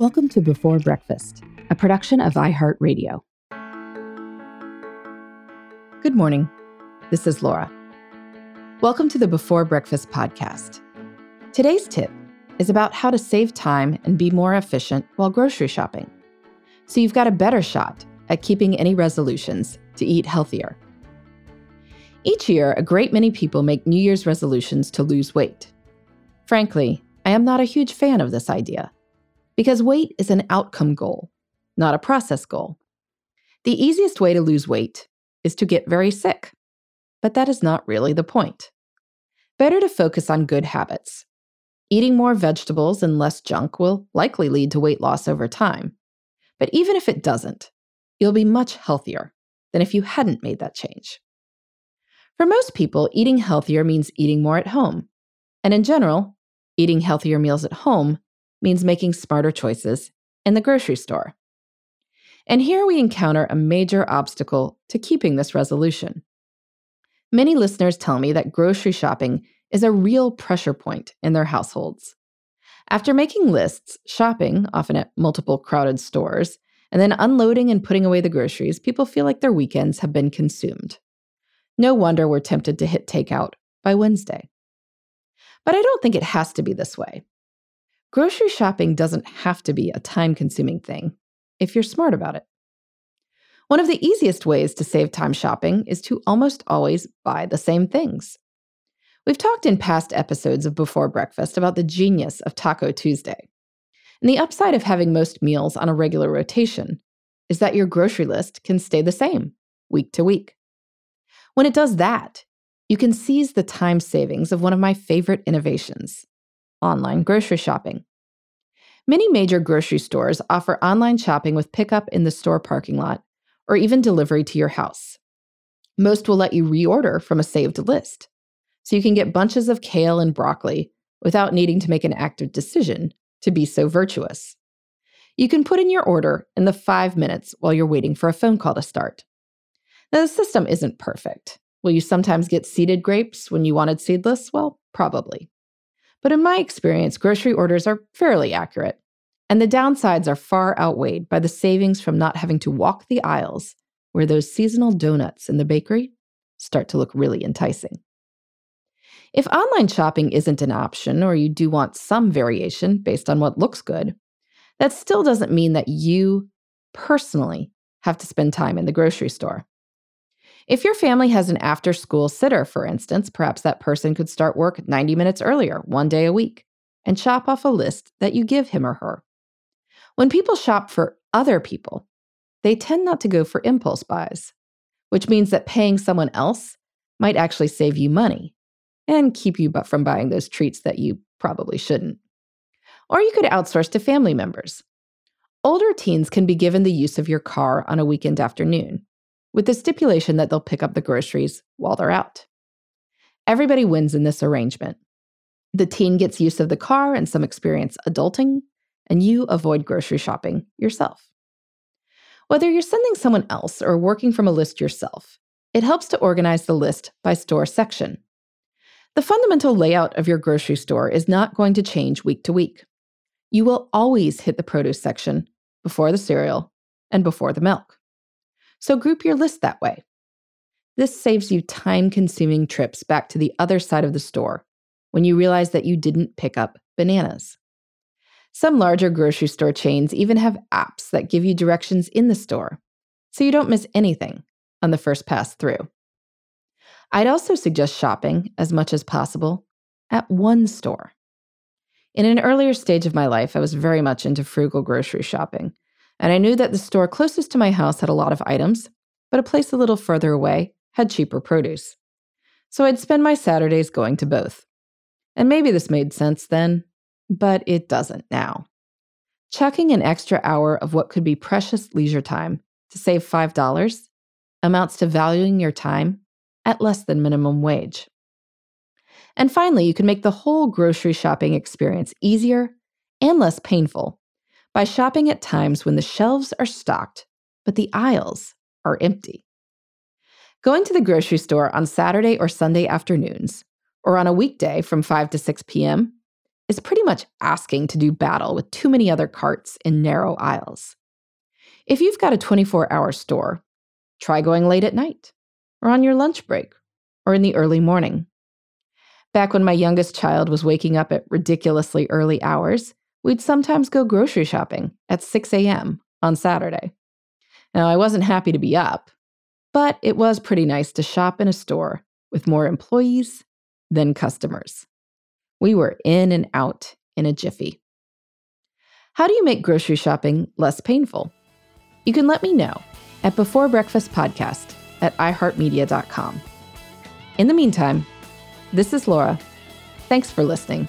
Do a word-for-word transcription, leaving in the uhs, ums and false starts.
Welcome to Before Breakfast, a production of iHeartRadio. Good morning. This is Laura. Welcome to the Before Breakfast podcast. Today's tip is about how to save time and be more efficient while grocery shopping, so you've got a better shot at keeping any resolutions to eat healthier. Each year, a great many people make New Year's resolutions to lose weight. Frankly, I am not a huge fan of this idea, because weight is an outcome goal, not a process goal. The easiest way to lose weight is to get very sick, but that is not really the point. Better to focus on good habits. Eating more vegetables and less junk will likely lead to weight loss over time, but even if it doesn't, you'll be much healthier than if you hadn't made that change. For most people, eating healthier means eating more at home, and in general, eating healthier meals at home means making smarter choices in the grocery store. And here we encounter a major obstacle to keeping this resolution. Many listeners tell me that grocery shopping is a real pressure point in their households. After making lists, shopping, often at multiple crowded stores, and then unloading and putting away the groceries, people feel like their weekends have been consumed. No wonder we're tempted to hit takeout by Wednesday. But I don't think it has to be this way. Grocery shopping doesn't have to be a time-consuming thing if you're smart about it. One of the easiest ways to save time shopping is to almost always buy the same things. We've talked in past episodes of Before Breakfast about the genius of Taco Tuesday. And the upside of having most meals on a regular rotation is that your grocery list can stay the same week to week. When it does that, you can seize the time savings of one of my favorite innovations: online grocery shopping. Many major grocery stores offer online shopping with pickup in the store parking lot or even delivery to your house. Most will let you reorder from a saved list, so you can get bunches of kale and broccoli without needing to make an active decision to be so virtuous. You can put in your order in the five minutes while you're waiting for a phone call to start. Now, the system isn't perfect. Will you sometimes get seeded grapes when you wanted seedless? Well, probably. But in my experience, grocery orders are fairly accurate, and the downsides are far outweighed by the savings from not having to walk the aisles where those seasonal donuts in the bakery start to look really enticing. If online shopping isn't an option, or you do want some variation based on what looks good, that still doesn't mean that you personally have to spend time in the grocery store. If your family has an after-school sitter, for instance, perhaps that person could start work ninety minutes earlier, one day a week, and shop off a list that you give him or her. When people shop for other people, they tend not to go for impulse buys, which means that paying someone else might actually save you money and keep you from buying those treats that you probably shouldn't. Or you could outsource to family members. Older teens can be given the use of your car on a weekend afternoon, with the stipulation that they'll pick up the groceries while they're out. Everybody wins in this arrangement. The teen gets use of the car and some experience adulting, and you avoid grocery shopping yourself. Whether you're sending someone else or working from a list yourself, it helps to organize the list by store section. The fundamental layout of your grocery store is not going to change week to week. You will always hit the produce section before the cereal and before the milk. So group your list that way. This saves you time-consuming trips back to the other side of the store when you realize that you didn't pick up bananas. Some larger grocery store chains even have apps that give you directions in the store, so you don't miss anything on the first pass through. I'd also suggest shopping, as much as possible, at one store. In an earlier stage of my life, I was very much into frugal grocery shopping, and I knew that the store closest to my house had a lot of items, but a place a little further away had cheaper produce. So I'd spend my Saturdays going to both. And maybe this made sense then, but it doesn't now. Chucking an extra hour of what could be precious leisure time to save five dollars amounts to valuing your time at less than minimum wage. And finally, you can make the whole grocery shopping experience easier and less painful by shopping at times when the shelves are stocked, but the aisles are empty. Going to the grocery store on Saturday or Sunday afternoons, or on a weekday from five to six p.m., is pretty much asking to do battle with too many other carts in narrow aisles. If you've got a twenty-four hour store, try going late at night, or on your lunch break, or in the early morning. Back when my youngest child was waking up at ridiculously early hours, we'd sometimes go grocery shopping at six a.m. on Saturday. Now, I wasn't happy to be up, but it was pretty nice to shop in a store with more employees than customers. We were in and out in a jiffy. How do you make grocery shopping less painful? You can let me know at Before Breakfast Podcast at i heart media dot com. In the meantime, this is Laura. Thanks for listening.